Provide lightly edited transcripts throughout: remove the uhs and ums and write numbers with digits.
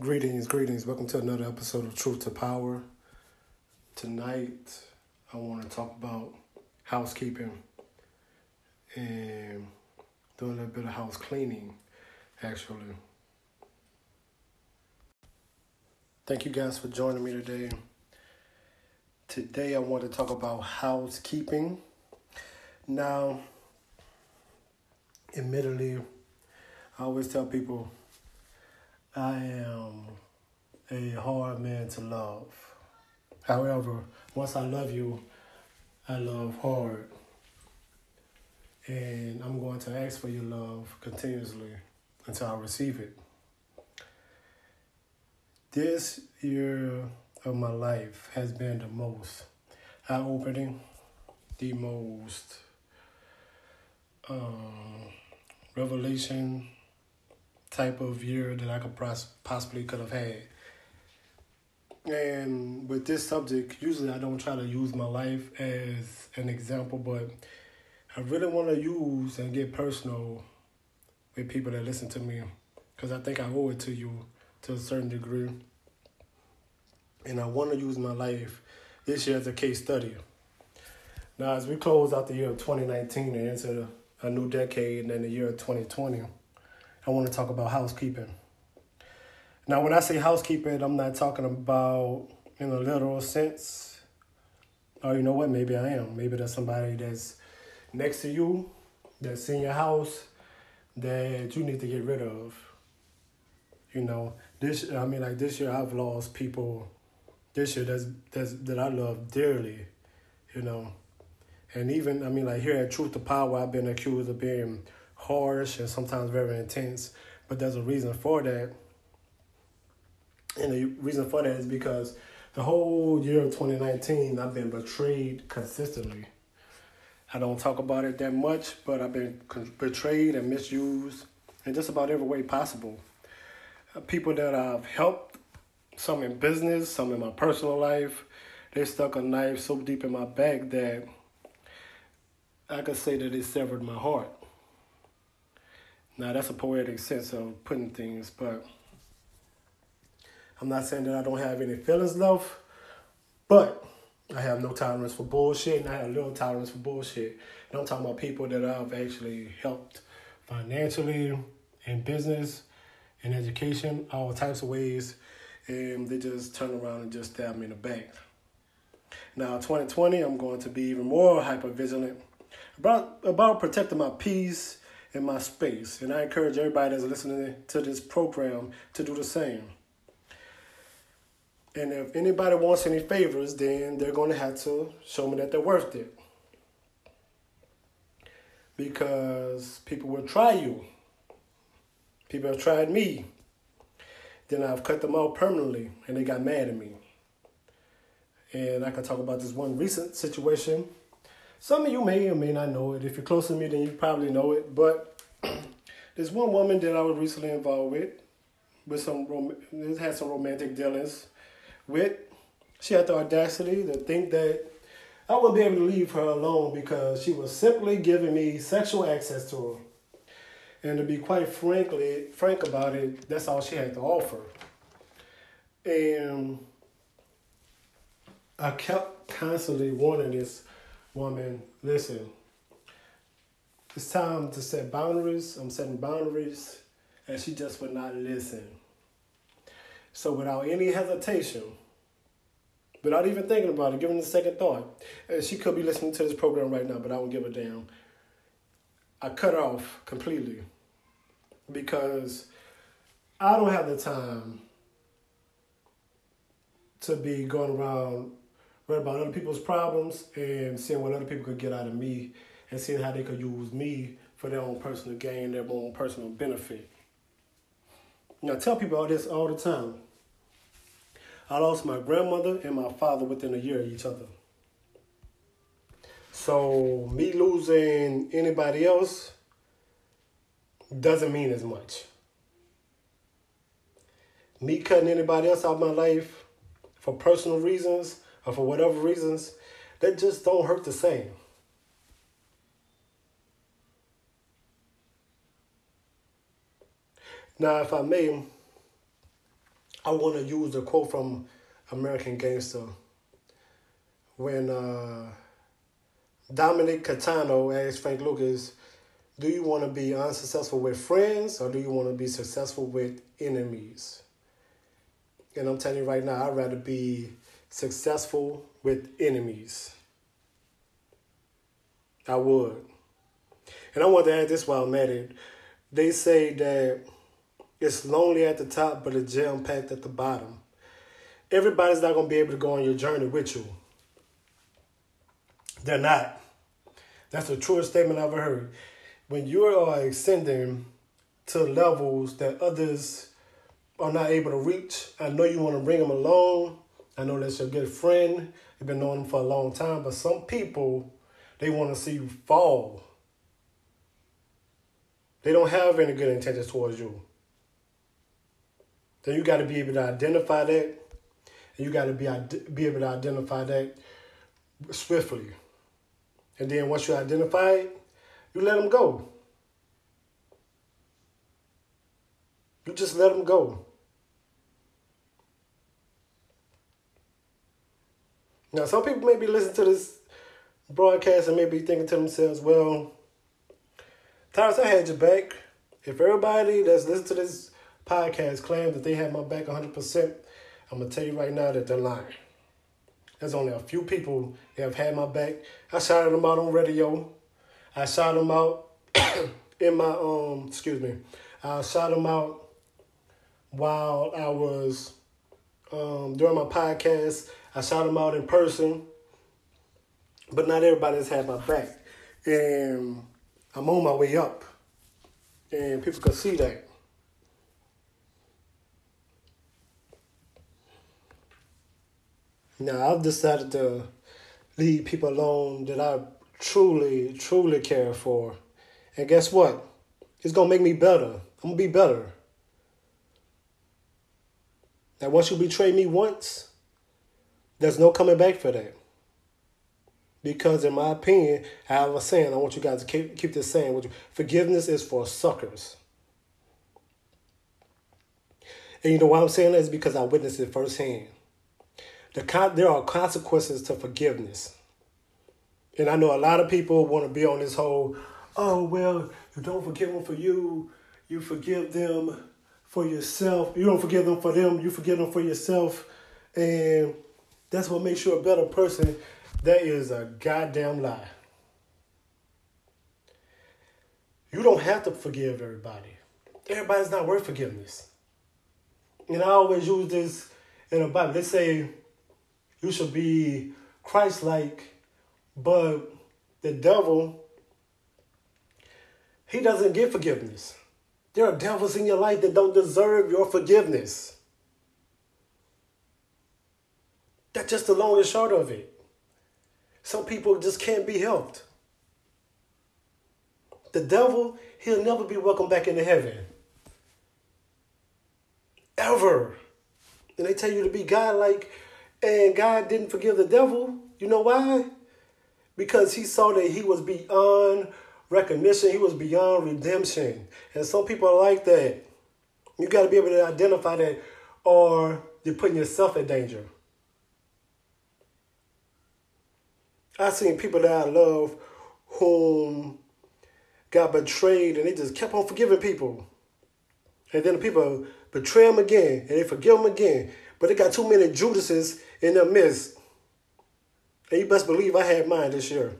Greetings. Welcome to another episode of Truth to Power. Tonight, I want to talk about housekeeping and doing a little bit of house cleaning, actually. Thank you guys for joining me today. Today, I want to talk about housekeeping. Now, admittedly, I always tell people, I am a hard man to love. However, once I love you, I love hard. And I'm going to ask for your love continuously until I receive it. This year of my life has been the most eye-opening, the most revelation type of year that I could possibly have had. And with this subject, usually I don't try to use my life as an example, but I really want to use and get personal with people that listen to me, because I think I owe it to you to a certain degree. And I want to use my life this year as a case study. Now, as we close out the year of 2019 and enter a new decade and then the year of 2020, I want to talk about housekeeping. Now, when I say housekeeping, I'm not talking about in a literal sense. Oh, you know what? Maybe I am. Maybe there's somebody that's next to you, that's in your house, that you need to get rid of. You know, this year I've lost people. This year that I love dearly, you know. And even, here at Truth to Power, I've been accused of being harsh and sometimes very intense, but there's a reason for that. And the reason for that is because the whole year of 2019, I've been betrayed consistently. I don't talk about it that much, but I've been betrayed and misused in just about every way possible. People that I've helped, some in business, some in my personal life, they stuck a knife so deep in my back that I could say that it severed my heart. Now, that's a poetic sense of putting things, but I'm not saying that I don't have any feelings left, but I have no tolerance for bullshit, and I have little tolerance for bullshit. And I'm talking about people that I've actually helped financially, in business, in education, all types of ways, and they just turn around and just stab me in the back. Now, 2020, I'm going to be even more hyper-vigilant about protecting my peace in my space. And I encourage everybody that's listening to this program to do the same. And if anybody wants any favors, then they're going to have to show me that they're worth it. Because people will try you. People have tried me. Then I've cut them out permanently, and they got mad at me. And I can talk about this one recent situation. Some of you may or may not know it. If you're close to me, then you probably know it. But there's one woman that I was recently involved with had some romantic dealings with. She had the audacity to think that I wouldn't be able to leave her alone because she was simply giving me sexual access to her. And to be quite frank about it, that's all she had to offer. And I kept constantly warning this woman, listen, it's time to set boundaries. I'm setting boundaries, and she just would not listen. So without any hesitation, without even thinking about it, giving it a second thought, and she could be listening to this program right now, but I don't give a damn. I cut her off completely because I don't have the time to be going around read about other people's problems and seeing what other people could get out of me and seeing how they could use me for their own personal gain, their own personal benefit. Now, I tell people all this all the time. I lost my grandmother and my father within a year of each other. So me losing anybody else doesn't mean as much. Me cutting anybody else out of my life for personal reasons or for whatever reasons, that just don't hurt the same. Now, if I may, I want to use the quote from American Gangster when Dominic Catano asked Frank Lucas, do you want to be unsuccessful with friends or do you want to be successful with enemies? And I'm telling you right now, I'd rather be successful with enemies. I would. And I want to add this while I'm at it. They say that it's lonely at the top, but it's jam-packed at the bottom. Everybody's not going to be able to go on your journey with you. They're not. That's the truest statement I've ever heard. When you are ascending to levels that others are not able to reach, I know you want to bring them along. I know that's your good friend. You've been knowing them for a long time. But some people, they want to see you fall. They don't have any good intentions towards you. Then you got to be able to identify that. And you got to be able to identify that swiftly. And then once you identify it, you let them go. You just let them go. Now, some people may be listening to this broadcast and may be thinking to themselves, well, Tyrus, I had your back. If everybody that's listening to this podcast claims that they have my back 100%, I'm going to tell you right now that they're lying. There's only a few people that have had my back. I shouted them out on radio. I shouted them out in my, I shouted them out while I was, during my podcast. I shouted them out in person. But not everybody's had my back. And I'm on my way up. And people can see that. Now, I've decided to leave people alone that I truly, truly care for. And guess what? It's going to make me better. I'm going to be better. Now, once you betray me once, there's no coming back for that. Because in my opinion, I have a saying. I want you guys to keep this saying. Forgiveness is for suckers. And you know why I'm saying that? It's because I witnessed it firsthand. There are consequences to forgiveness. And I know a lot of people want to be on this whole, oh, well, you don't forgive them for you. You forgive them for yourself. You don't forgive them for them. You forgive them for yourself. And that's what makes you a better person. That is a goddamn lie. You don't have to forgive everybody. Everybody's not worth forgiveness. And I always use this in the Bible. They say you should be Christ-like, but the devil, he doesn't get forgiveness. There are devils in your life that don't deserve your forgiveness. That's just the long and short of it. Some people just can't be helped. The devil, he'll never be welcomed back into heaven. Ever. And they tell you to be God-like, and God didn't forgive the devil. You know why? Because he saw that he was beyond recognition. He was beyond redemption. And some people are like that. You got to be able to identify that, or you're putting yourself in danger. I've seen people that I love whom got betrayed and they just kept on forgiving people. And then the people betray them again and they forgive them again. But they got too many Judases in their midst. And you best believe I had mine this year.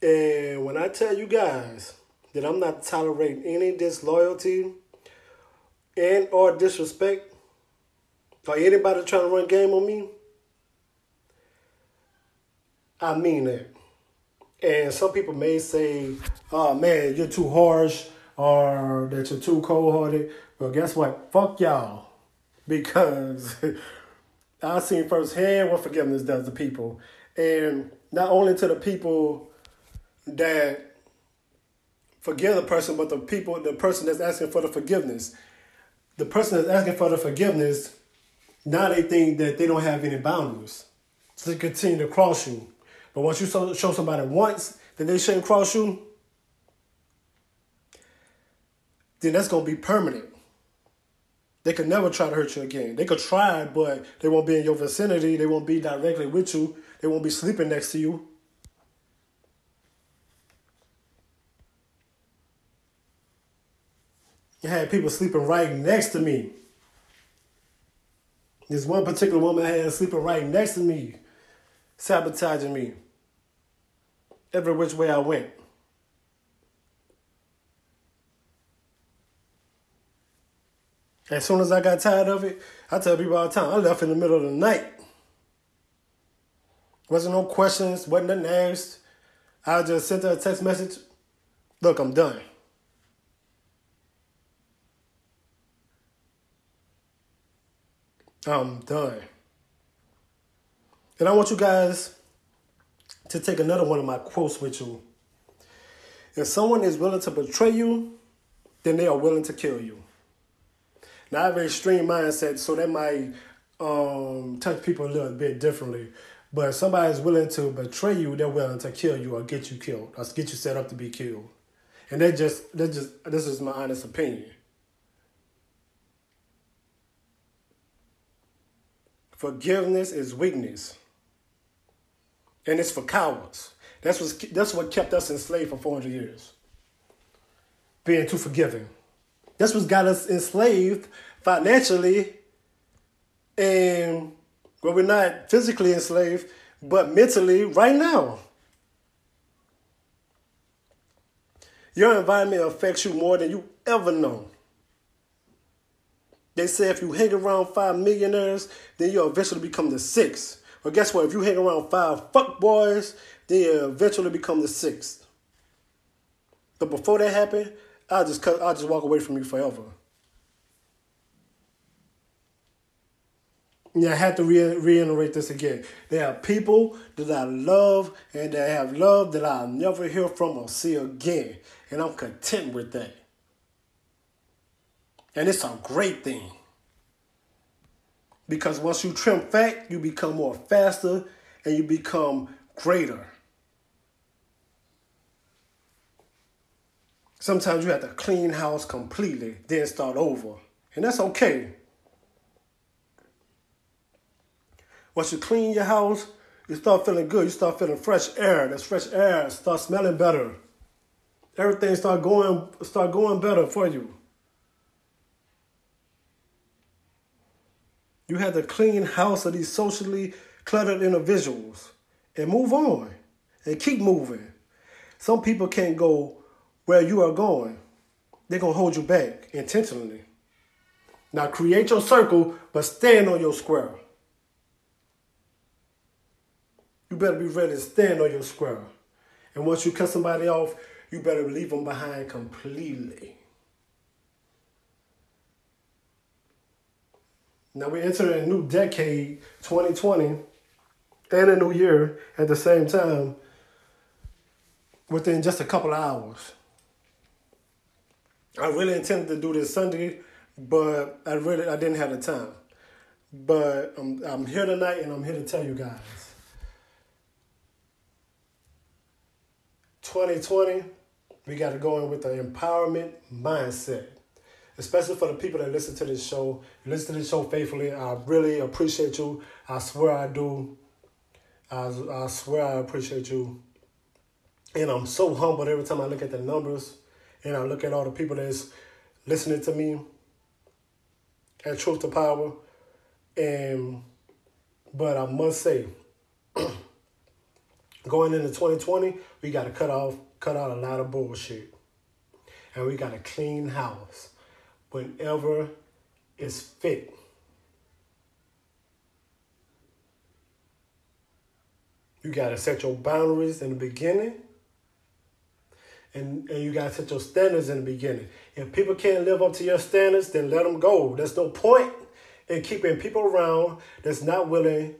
And when I tell you guys that I'm not tolerating any disloyalty and or disrespect or anybody trying to run game on me, I mean it. And some people may say, oh man, you're too harsh or that you're too cold-hearted. Well, guess what? Fuck y'all. Because I've seen firsthand what forgiveness does to people. And not only to the people that forgive the person, but the person that's asking for the forgiveness. The person that's asking for the forgiveness, now they think that they don't have any boundaries to continue to cross you. But once you show somebody once that they shouldn't cross you, then that's going to be permanent. They could never try to hurt you again. They could try, but they won't be in your vicinity. They won't be directly with you. They won't be sleeping next to you. I had people sleeping right next to me. This one particular woman I had sleeping right next to me, sabotaging me every which way I went. As soon as I got tired of it, I tell people all the time, I left in the middle of the night. Wasn't no questions, wasn't nothing asked. I just sent her a text message. Look, I'm done. I'm done. And I want you guys to take another one of my quotes with you. If someone is willing to betray you, then they are willing to kill you. Now, I have an extreme mindset, so that might touch people a little bit differently. But if somebody is willing to betray you, they're willing to kill you or get you killed or get you set up to be killed. And this is my honest opinion. Forgiveness is weakness. And it's for cowards. That's what kept us enslaved for 400 years. Being too forgiving. That's what got us enslaved financially. And, well, we're not physically enslaved, but mentally right now. Your environment affects you more than you ever know. They say if you hang around 5 millionaires, then you'll eventually become the 6th. Well, guess what? If you hang around 5 fuckboys, then you'll eventually become the 6th. But before that happened, I'll just walk away from you forever. Yeah, I have to reiterate this again. There are people that I love and that have love that I'll never hear from or see again. And I'm content with that. And it's a great thing. Because once you trim fat, you become more faster and you become greater. Sometimes you have to clean house completely, then start over. And that's okay. Once you clean your house, you start feeling good. You start feeling fresh air. That's fresh air. Start smelling better. Everything start going better for you. You have to clean house of these socially cluttered individuals and move on and keep moving. Some people can't go where you are going. They're going to hold you back intentionally. Now create your circle, but stand on your square. You better be ready to stand on your square. And once you cut somebody off, you better leave them behind completely. Now we're entering a new decade, 2020, and a new year at the same time within just a couple of hours. I really intended to do this Sunday, but I didn't have the time. But I'm here tonight, and I'm here to tell you guys. 2020, we got to go in with an empowerment mindset. Especially for the people that listen to this show. Listen to this show faithfully. I really appreciate you. I swear I do. I swear I appreciate you. And I'm so humbled every time I look at the numbers. And I look at all the people that's listening to me at Truth to Power. But I must say, going into 2020, we got to cut out a lot of bullshit. And we got to clean house. Whenever it's fit. You got to set your boundaries in the beginning. And you got to set your standards in the beginning. If people can't live up to your standards, then let them go. There's no point in keeping people around that's not willing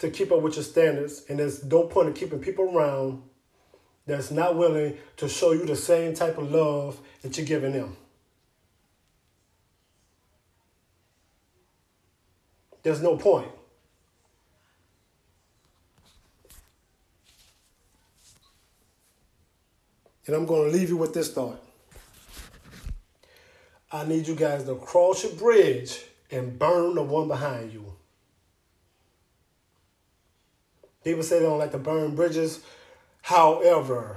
to keep up with your standards. And there's no point in keeping people around that's not willing to show you the same type of love that you're giving them. There's no point. And I'm going to leave you with this thought. I need you guys to cross your bridge and burn the one behind you. People say they don't like to burn bridges. However,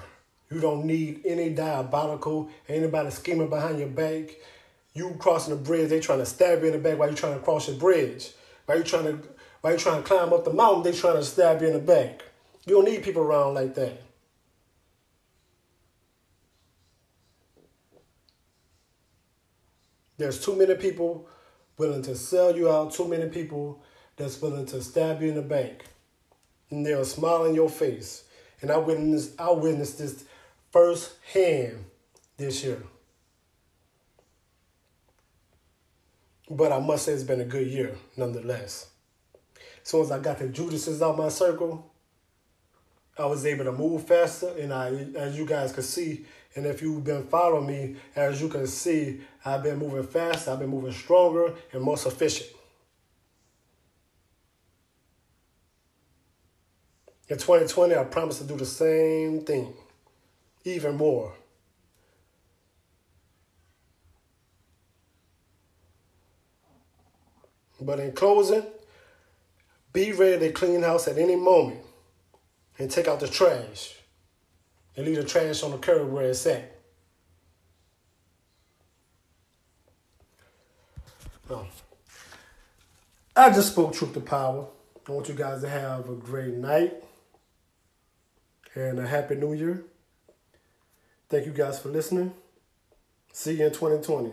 you don't need any diabolical, anybody scheming behind your back. You crossing the bridge, they trying to stab you in the back while you're trying to cross your bridge. While you're trying to climb up the mountain, they trying to stab you in the back. You don't need people around like that. There's too many people willing to sell you out, too many people that's willing to stab you in the back. And they'll smile in your face. And I witnessed this firsthand this year. But I must say it's been a good year, nonetheless. As soon as I got the Judases out my circle, I was able to move faster. And as you guys can see, and if you've been following me, as you can see, I've been moving faster, I've been moving stronger and more sufficient. In 2020, I promise to do the same thing, even more. But in closing, be ready to clean house at any moment and take out the trash and leave the trash on the curb where it's at. Oh. I just spoke Truth to Power. I want you guys to have a great night and a happy new year. Thank you guys for listening. See you in 2020.